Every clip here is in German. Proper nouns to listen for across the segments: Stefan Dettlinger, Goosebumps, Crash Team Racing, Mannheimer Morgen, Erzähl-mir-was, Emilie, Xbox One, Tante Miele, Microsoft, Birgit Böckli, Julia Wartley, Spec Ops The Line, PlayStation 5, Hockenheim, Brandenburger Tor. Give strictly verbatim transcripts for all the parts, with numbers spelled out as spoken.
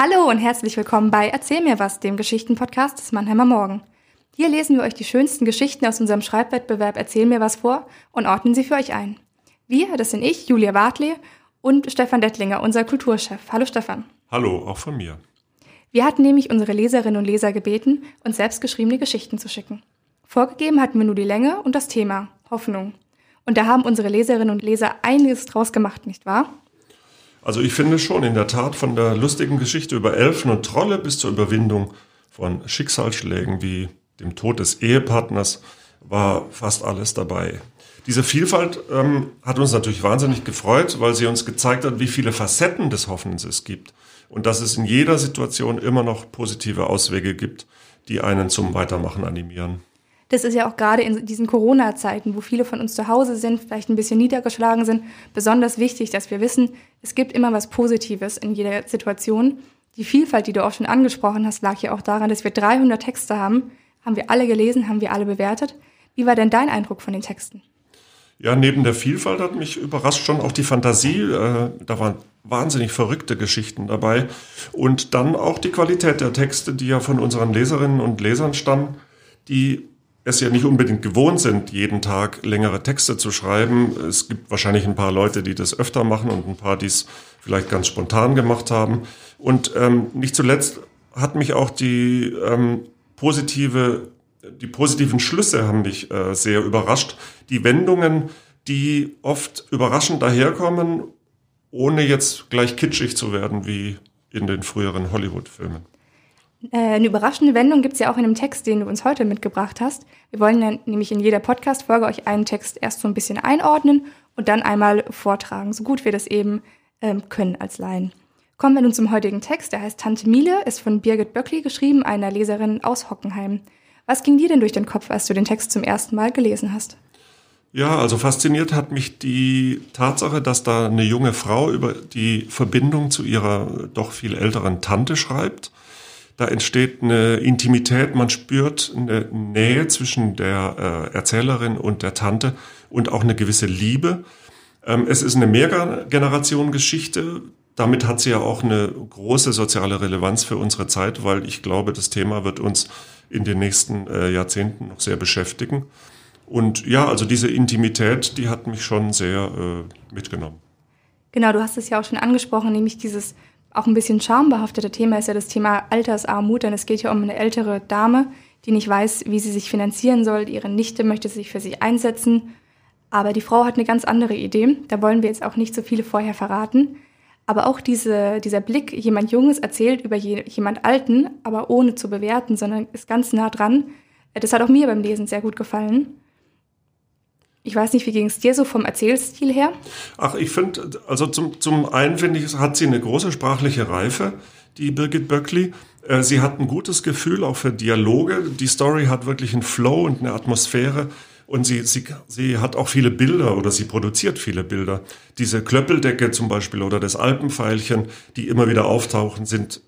Hallo und herzlich willkommen bei Erzähl-mir-was, dem Geschichten-Podcast des Mannheimer Morgen. Hier lesen wir euch die schönsten Geschichten aus unserem Schreibwettbewerb Erzähl-mir-was vor und ordnen sie für euch ein. Wir, das sind ich, Julia Wartley und Stefan Dettlinger, unser Kulturchef. Hallo Stefan. Hallo, auch von mir. Wir hatten nämlich unsere Leserinnen und Leser gebeten, uns selbstgeschriebene Geschichten zu schicken. Vorgegeben hatten wir nur die Länge und das Thema, Hoffnung. Und da haben unsere Leserinnen und Leser einiges draus gemacht, nicht wahr? Also ich finde schon, in der Tat, von der lustigen Geschichte über Elfen und Trolle bis zur Überwindung von Schicksalsschlägen wie dem Tod des Ehepartners war fast alles dabei. Diese Vielfalt ähm, hat uns natürlich wahnsinnig gefreut, weil sie uns gezeigt hat, wie viele Facetten des Hoffens es gibt. Und dass es in jeder Situation immer noch positive Auswege gibt, die einen zum Weitermachen animieren. Das ist ja auch gerade in diesen Corona-Zeiten, wo viele von uns zu Hause sind, vielleicht ein bisschen niedergeschlagen sind, besonders wichtig, dass wir wissen, es gibt immer was Positives in jeder Situation. Die Vielfalt, die du auch schon angesprochen hast, lag ja auch daran, dass wir dreihundert Texte haben. Haben wir alle gelesen, haben wir alle bewertet. Wie war denn dein Eindruck von den Texten? Ja, neben der Vielfalt hat mich überrascht schon auch die Fantasie. Äh, da waren wahnsinnig verrückte Geschichten dabei. Und dann auch die Qualität der Texte, die ja von unseren Leserinnen und Lesern stammen, die es ja nicht unbedingt gewohnt sind, jeden Tag längere Texte zu schreiben. Es gibt wahrscheinlich ein paar Leute, die das öfter machen und ein paar, die es vielleicht ganz spontan gemacht haben. Und ähm, nicht zuletzt hat mich auch die ähm, positive Die positiven Schlüsse haben mich äh, sehr überrascht. Die Wendungen, die oft überraschend daherkommen, ohne jetzt gleich kitschig zu werden wie in den früheren Hollywood-Filmen. Äh, eine überraschende Wendung gibt es ja auch in dem Text, den du uns heute mitgebracht hast. Wir wollen dann nämlich in jeder Podcast-Folge euch einen Text erst so ein bisschen einordnen und dann einmal vortragen, so gut wir das eben ähm, können als Laien. Kommen wir nun zum heutigen Text. Der heißt Tante Miele, ist von Birgit Böckli geschrieben, einer Leserin aus Hockenheim. Was ging dir denn durch den Kopf, als du den Text zum ersten Mal gelesen hast? Ja, also fasziniert hat mich die Tatsache, dass da eine junge Frau über die Verbindung zu ihrer doch viel älteren Tante schreibt. Da entsteht eine Intimität, man spürt eine Nähe zwischen der äh, Erzählerin und der Tante und auch eine gewisse Liebe. Ähm, es ist eine Mehrgenerationen-Geschichte. Damit hat sie ja auch eine große soziale Relevanz für unsere Zeit, weil ich glaube, das Thema wird uns in den nächsten äh, Jahrzehnten noch sehr beschäftigen. Und ja, also diese Intimität, die hat mich schon sehr äh, mitgenommen. Genau, du hast es ja auch schon angesprochen, nämlich dieses auch ein bisschen schambehaftete Thema ist ja das Thema Altersarmut, denn es geht ja um eine ältere Dame, die nicht weiß, wie sie sich finanzieren soll. Ihre Nichte möchte sich für sie einsetzen, aber die Frau hat eine ganz andere Idee. Da wollen wir jetzt auch nicht so viele vorher verraten. Aber auch diese, dieser Blick, jemand Junges erzählt über je, jemand Alten, aber ohne zu bewerten, sondern ist ganz nah dran. Das hat auch mir beim Lesen sehr gut gefallen. Ich weiß nicht, wie ging es dir so vom Erzählstil her? Ach, ich finde, also zum, zum einen finde ich, hat sie eine große sprachliche Reife, die Birgit Böckli. Sie hat ein gutes Gefühl auch für Dialoge. Die Story hat wirklich einen Flow und eine Atmosphäre. Und sie, sie, sie hat auch viele Bilder oder sie produziert viele Bilder. Diese Klöppeldecke zum Beispiel oder das Alpenveilchen, die immer wieder auftauchen, sind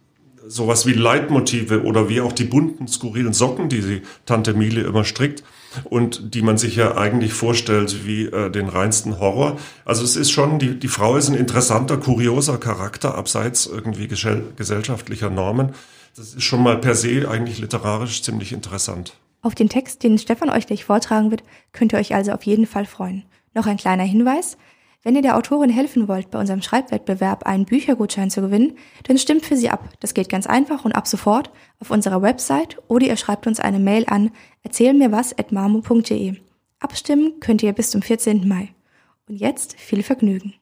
sowas wie Leitmotive oder wie auch die bunten, skurrilen Socken, die sie Tante Miele immer strickt und die man sich ja eigentlich vorstellt wie äh, den reinsten Horror. Also es ist schon, die, die Frau ist ein interessanter, kurioser Charakter, abseits irgendwie gesell- gesellschaftlicher Normen. Das ist schon mal per se eigentlich literarisch ziemlich interessant. Auf den Text, den Stefan euch gleich vortragen wird, könnt ihr euch also auf jeden Fall freuen. Noch ein kleiner Hinweis. Wenn ihr der Autorin helfen wollt, bei unserem Schreibwettbewerb einen Büchergutschein zu gewinnen, dann stimmt für sie ab. Das geht ganz einfach und ab sofort auf unserer Website oder ihr schreibt uns eine Mail an erzähl mir was at marmo punkt de. Abstimmen könnt ihr bis zum vierzehnten Mai. Und jetzt viel Vergnügen.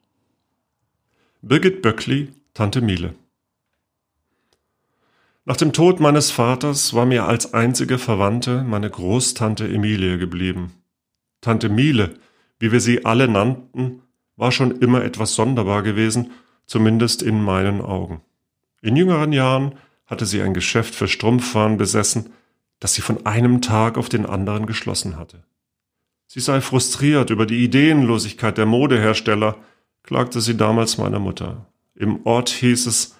Birgit Böckli, Tante Miele. Nach dem Tod meines Vaters war mir als einzige Verwandte meine Großtante Emilie geblieben. Tante Miele, wie wir sie alle nannten, war schon immer etwas sonderbar gewesen, zumindest in meinen Augen. In jüngeren Jahren hatte sie ein Geschäft für Strumpfwaren besessen, das sie von einem Tag auf den anderen geschlossen hatte. Sie sei frustriert über die Ideenlosigkeit der Modehersteller, klagte sie damals meiner Mutter. Im Ort hieß es,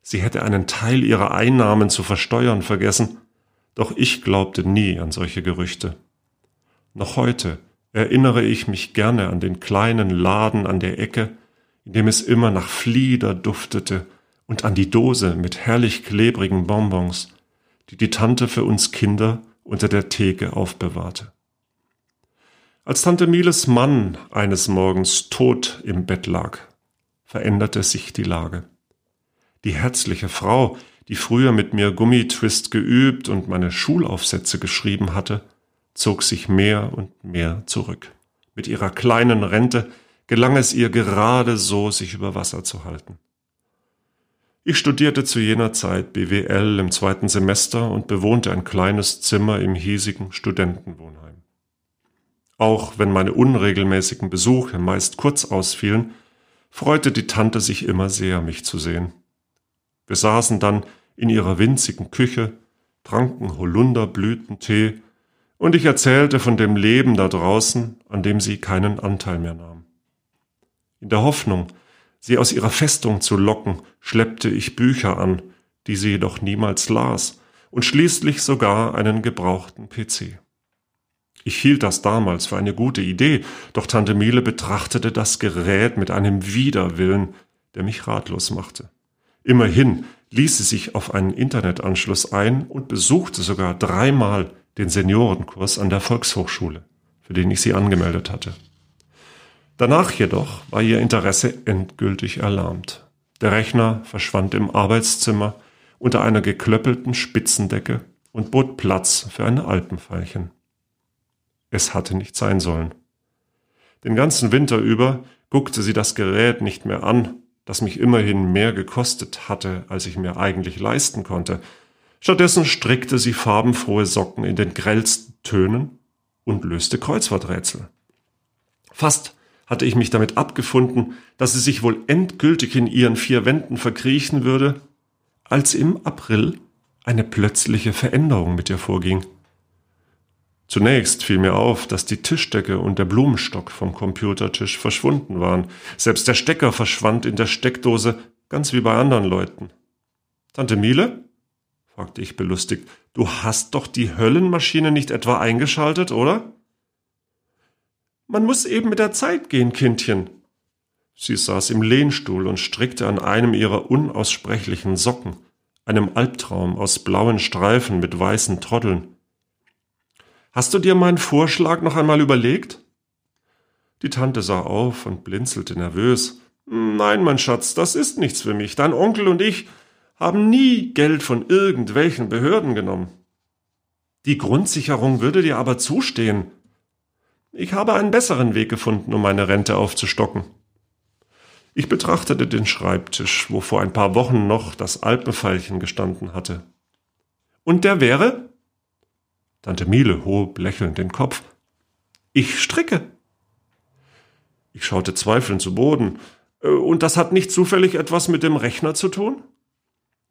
sie hätte einen Teil ihrer Einnahmen zu versteuern vergessen, doch ich glaubte nie an solche Gerüchte. Noch heute erinnere ich mich gerne an den kleinen Laden an der Ecke, in dem es immer nach Flieder duftete und an die Dose mit herrlich klebrigen Bonbons, die die Tante für uns Kinder unter der Theke aufbewahrte. Als Tante Mieles Mann eines Morgens tot im Bett lag, veränderte sich die Lage. Die herzliche Frau, die früher mit mir Gummitwist geübt und meine Schulaufsätze geschrieben hatte, zog sich mehr und mehr zurück. Mit ihrer kleinen Rente gelang es ihr gerade so, sich über Wasser zu halten. Ich studierte zu jener Zeit B W L im zweiten Semester und bewohnte ein kleines Zimmer im hiesigen Studentenwohnheim. Auch wenn meine unregelmäßigen Besuche meist kurz ausfielen, freute die Tante sich immer sehr, mich zu sehen. Wir saßen dann in ihrer winzigen Küche, tranken Holunderblütentee und ich erzählte von dem Leben da draußen, an dem sie keinen Anteil mehr nahm. In der Hoffnung, sie aus ihrer Festung zu locken, schleppte ich Bücher an, die sie jedoch niemals las, und schließlich sogar einen gebrauchten P C. Ich hielt das damals für eine gute Idee, doch Tante Miele betrachtete das Gerät mit einem Widerwillen, der mich ratlos machte. Immerhin ließ sie sich auf einen Internetanschluss ein und besuchte sogar dreimal den Seniorenkurs an der Volkshochschule, für den ich sie angemeldet hatte. Danach jedoch war ihr Interesse endgültig erlahmt. Der Rechner verschwand im Arbeitszimmer unter einer geklöppelten Spitzendecke und bot Platz für ein Alpenveilchen. Es hatte nicht sein sollen. Den ganzen Winter über guckte sie das Gerät nicht mehr an, das mich immerhin mehr gekostet hatte, als ich mir eigentlich leisten konnte. Stattdessen strickte sie farbenfrohe Socken in den grellsten Tönen und löste Kreuzworträtsel. Fast hatte ich mich damit abgefunden, dass sie sich wohl endgültig in ihren vier Wänden verkriechen würde, als im April eine plötzliche Veränderung mit ihr vorging. Zunächst fiel mir auf, dass die Tischdecke und der Blumenstock vom Computertisch verschwunden waren. Selbst der Stecker verschwand in der Steckdose, ganz wie bei anderen Leuten. »Tante Miele?« fragte ich belustigt. »Du hast doch die Höllenmaschine nicht etwa eingeschaltet, oder?« »Man muss eben mit der Zeit gehen, Kindchen.« Sie saß im Lehnstuhl und strickte an einem ihrer unaussprechlichen Socken, einem Albtraum aus blauen Streifen mit weißen Troddeln. »Hast du dir meinen Vorschlag noch einmal überlegt?« Die Tante sah auf und blinzelte nervös. »Nein, mein Schatz, das ist nichts für mich. Dein Onkel und ich haben nie Geld von irgendwelchen Behörden genommen.« »Die Grundsicherung würde dir aber zustehen.« »Ich habe einen besseren Weg gefunden, um meine Rente aufzustocken.« Ich betrachtete den Schreibtisch, wo vor ein paar Wochen noch das Alpenveilchen gestanden hatte. »Und der wäre?« Tante Miele hob lächelnd den Kopf. »Ich stricke.« Ich schaute zweifelnd zu Boden. »Und das hat nicht zufällig etwas mit dem Rechner zu tun?«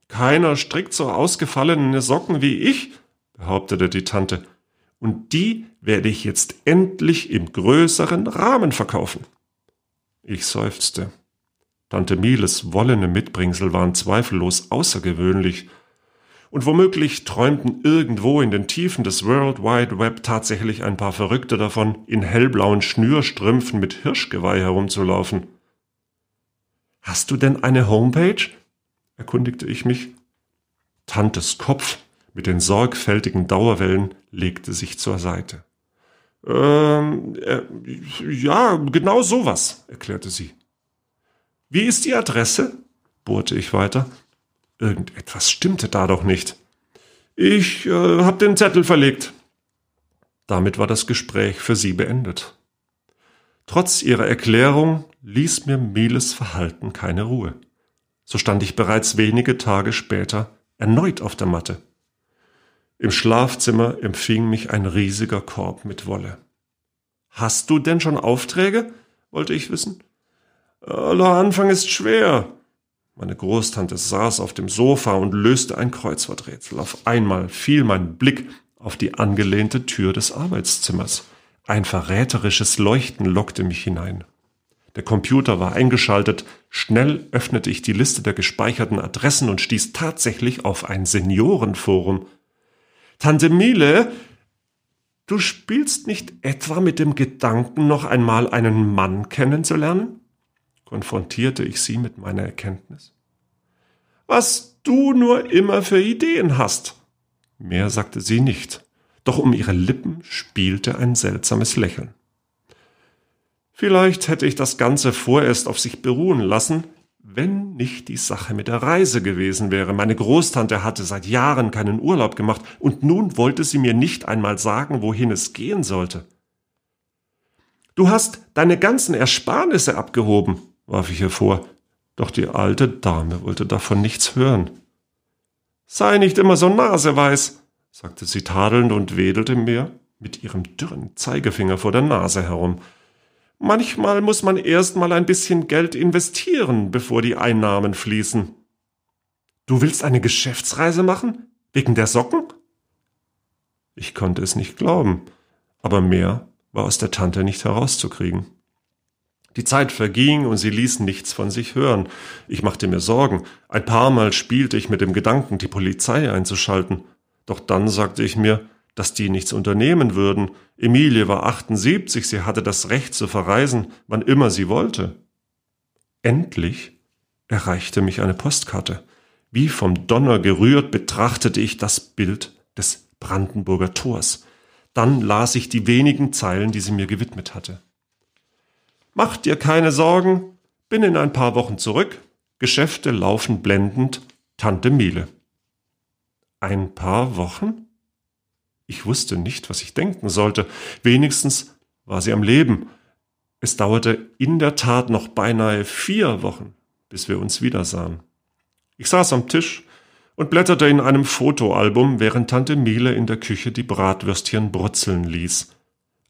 »Keiner strickt so ausgefallene Socken wie ich«, behauptete die Tante. »Und die werde ich jetzt endlich im größeren Rahmen verkaufen.« Ich seufzte. Tante Mieles wollene Mitbringsel waren zweifellos außergewöhnlich. Und womöglich träumten irgendwo in den Tiefen des World Wide Web tatsächlich ein paar Verrückte davon, in hellblauen Schnürstrümpfen mit Hirschgeweih herumzulaufen. »Hast du denn eine Homepage?« erkundigte ich mich. Tantes Kopf mit den sorgfältigen Dauerwellen legte sich zur Seite. »Ähm, äh, ja, genau sowas«, erklärte sie. »Wie ist die Adresse?« bohrte ich weiter. Irgendetwas stimmte da doch nicht. »Ich äh, habe den Zettel verlegt.« Damit war das Gespräch für sie beendet. Trotz ihrer Erklärung ließ mir Mieles Verhalten keine Ruhe. So stand ich bereits wenige Tage später erneut auf der Matte. Im Schlafzimmer empfing mich ein riesiger Korb mit Wolle. »Hast du denn schon Aufträge?« wollte ich wissen. »Aller Anfang ist schwer.« Meine Großtante saß auf dem Sofa und löste ein Kreuzworträtsel. Auf einmal fiel mein Blick auf die angelehnte Tür des Arbeitszimmers. Ein verräterisches Leuchten lockte mich hinein. Der Computer war eingeschaltet. Schnell öffnete ich die Liste der gespeicherten Adressen und stieß tatsächlich auf ein Seniorenforum. »Tante Miele, du spielst nicht etwa mit dem Gedanken, noch einmal einen Mann kennenzulernen?« konfrontierte ich sie mit meiner Erkenntnis. was du nur immer für Ideen hast.« Mehr sagte sie nicht, doch um ihre Lippen spielte ein seltsames Lächeln. Vielleicht hätte ich das Ganze vorerst auf sich beruhen lassen, wenn nicht die Sache mit der Reise gewesen wäre. Meine Großtante hatte seit Jahren keinen Urlaub gemacht und nun wollte sie mir nicht einmal sagen, wohin es gehen sollte. »Du hast deine ganzen Ersparnisse abgehoben«, warf ich ihr vor, doch die alte Dame wollte davon nichts hören. »Sei nicht immer so naseweiß«, sagte sie tadelnd und wedelte mir mit ihrem dürren Zeigefinger vor der Nase herum. »Manchmal muss man erst mal ein bisschen Geld investieren, bevor die Einnahmen fließen.« »Du willst eine Geschäftsreise machen? Wegen der Socken?« Ich konnte es nicht glauben, aber mehr war aus der Tante nicht herauszukriegen. Die Zeit verging und sie ließ nichts von sich hören. Ich machte mir Sorgen. Ein paar Mal spielte ich mit dem Gedanken, die Polizei einzuschalten. Doch dann sagte ich mir, dass die nichts unternehmen würden. Emilie war achtundsiebzig, sie hatte das Recht zu verreisen, wann immer sie wollte. Endlich erreichte mich eine Postkarte. Wie vom Donner gerührt betrachtete ich das Bild des Brandenburger Tors. Dann las ich die wenigen Zeilen, die sie mir gewidmet hatte. »Mach dir keine Sorgen, bin in ein paar Wochen zurück. Geschäfte laufen blendend, Tante Miele.« Ein paar Wochen? Ich wusste nicht, was ich denken sollte. Wenigstens war sie am Leben. Es dauerte in der Tat noch beinahe vier Wochen, bis wir uns wiedersahen. Ich saß am Tisch und blätterte in einem Fotoalbum, während Tante Miele in der Küche die Bratwürstchen brutzeln ließ.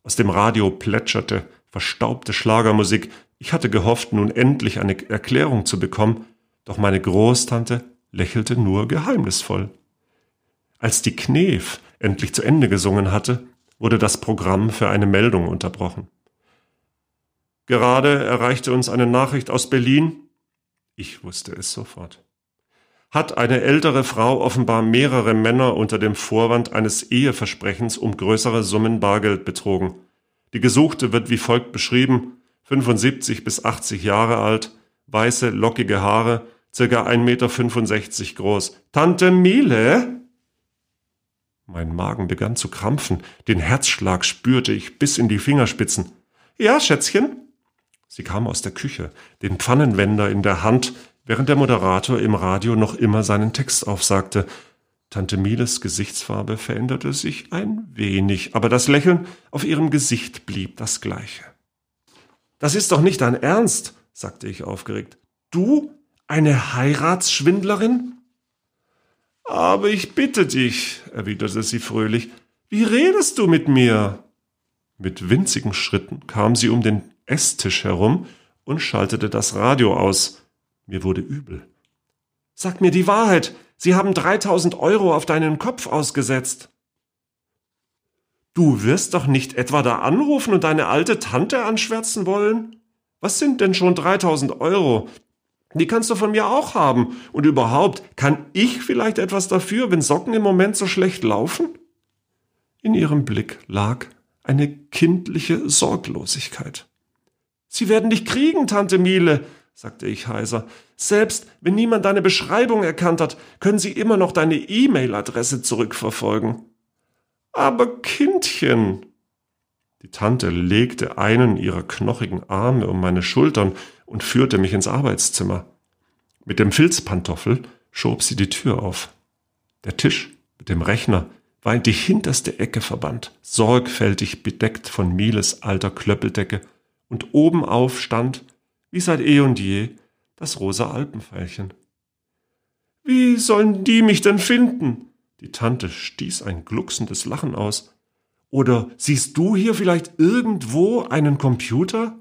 Aus dem Radio plätscherte verstaubte Schlagermusik. Ich hatte gehofft, nun endlich eine Erklärung zu bekommen, doch meine Großtante lächelte nur geheimnisvoll. Als die Knef endlich zu Ende gesungen hatte, wurde das Programm für eine Meldung unterbrochen. »Gerade erreichte uns eine Nachricht aus Berlin.« Ich wusste es sofort. »Hat eine ältere Frau offenbar mehrere Männer unter dem Vorwand eines Eheversprechens um größere Summen Bargeld betrogen. Die Gesuchte wird wie folgt beschrieben: fünfundsiebzig bis achtzig Jahre alt, weiße, lockige Haare, ca. ein Meter fünfundsechzig groß. Tante Miele?« Mein Magen begann zu krampfen, den Herzschlag spürte ich bis in die Fingerspitzen. »Ja, Schätzchen?« Sie kam aus der Küche, den Pfannenwender in der Hand, während der Moderator im Radio noch immer seinen Text aufsagte. Tante Mieles Gesichtsfarbe veränderte sich ein wenig, aber das Lächeln auf ihrem Gesicht blieb das gleiche. »Das ist doch nicht dein Ernst«, sagte ich aufgeregt. »Du, eine Heiratsschwindlerin?« »Aber ich bitte dich«, erwiderte sie fröhlich, »wie redest du mit mir?« Mit winzigen Schritten kam sie um den Esstisch herum und schaltete das Radio aus. Mir wurde übel. »Sag mir die Wahrheit, sie haben dreitausend Euro auf deinen Kopf ausgesetzt.« »Du wirst doch nicht etwa da anrufen und deine alte Tante anschwärzen wollen? Was sind denn schon dreitausend Euro? Die kannst du von mir auch haben. Und überhaupt, kann ich vielleicht etwas dafür, wenn Socken im Moment so schlecht laufen?« In ihrem Blick lag eine kindliche Sorglosigkeit. »Sie werden dich kriegen, Tante Miele«, sagte ich heiser. »Selbst wenn niemand deine Beschreibung erkannt hat, können sie immer noch deine E-Mail-Adresse zurückverfolgen.« »Aber Kindchen!« Die Tante legte einen ihrer knochigen Arme um meine Schultern und führte mich ins Arbeitszimmer. Mit dem Filzpantoffel schob sie die Tür auf. Der Tisch mit dem Rechner war in die hinterste Ecke verbannt, sorgfältig bedeckt von Mieles alter Klöppeldecke, und obenauf stand, wie seit eh und je, das rosa Alpenveilchen. »Wie sollen die mich denn finden?« Die Tante stieß ein glucksendes Lachen aus. »Oder siehst du hier vielleicht irgendwo einen Computer?«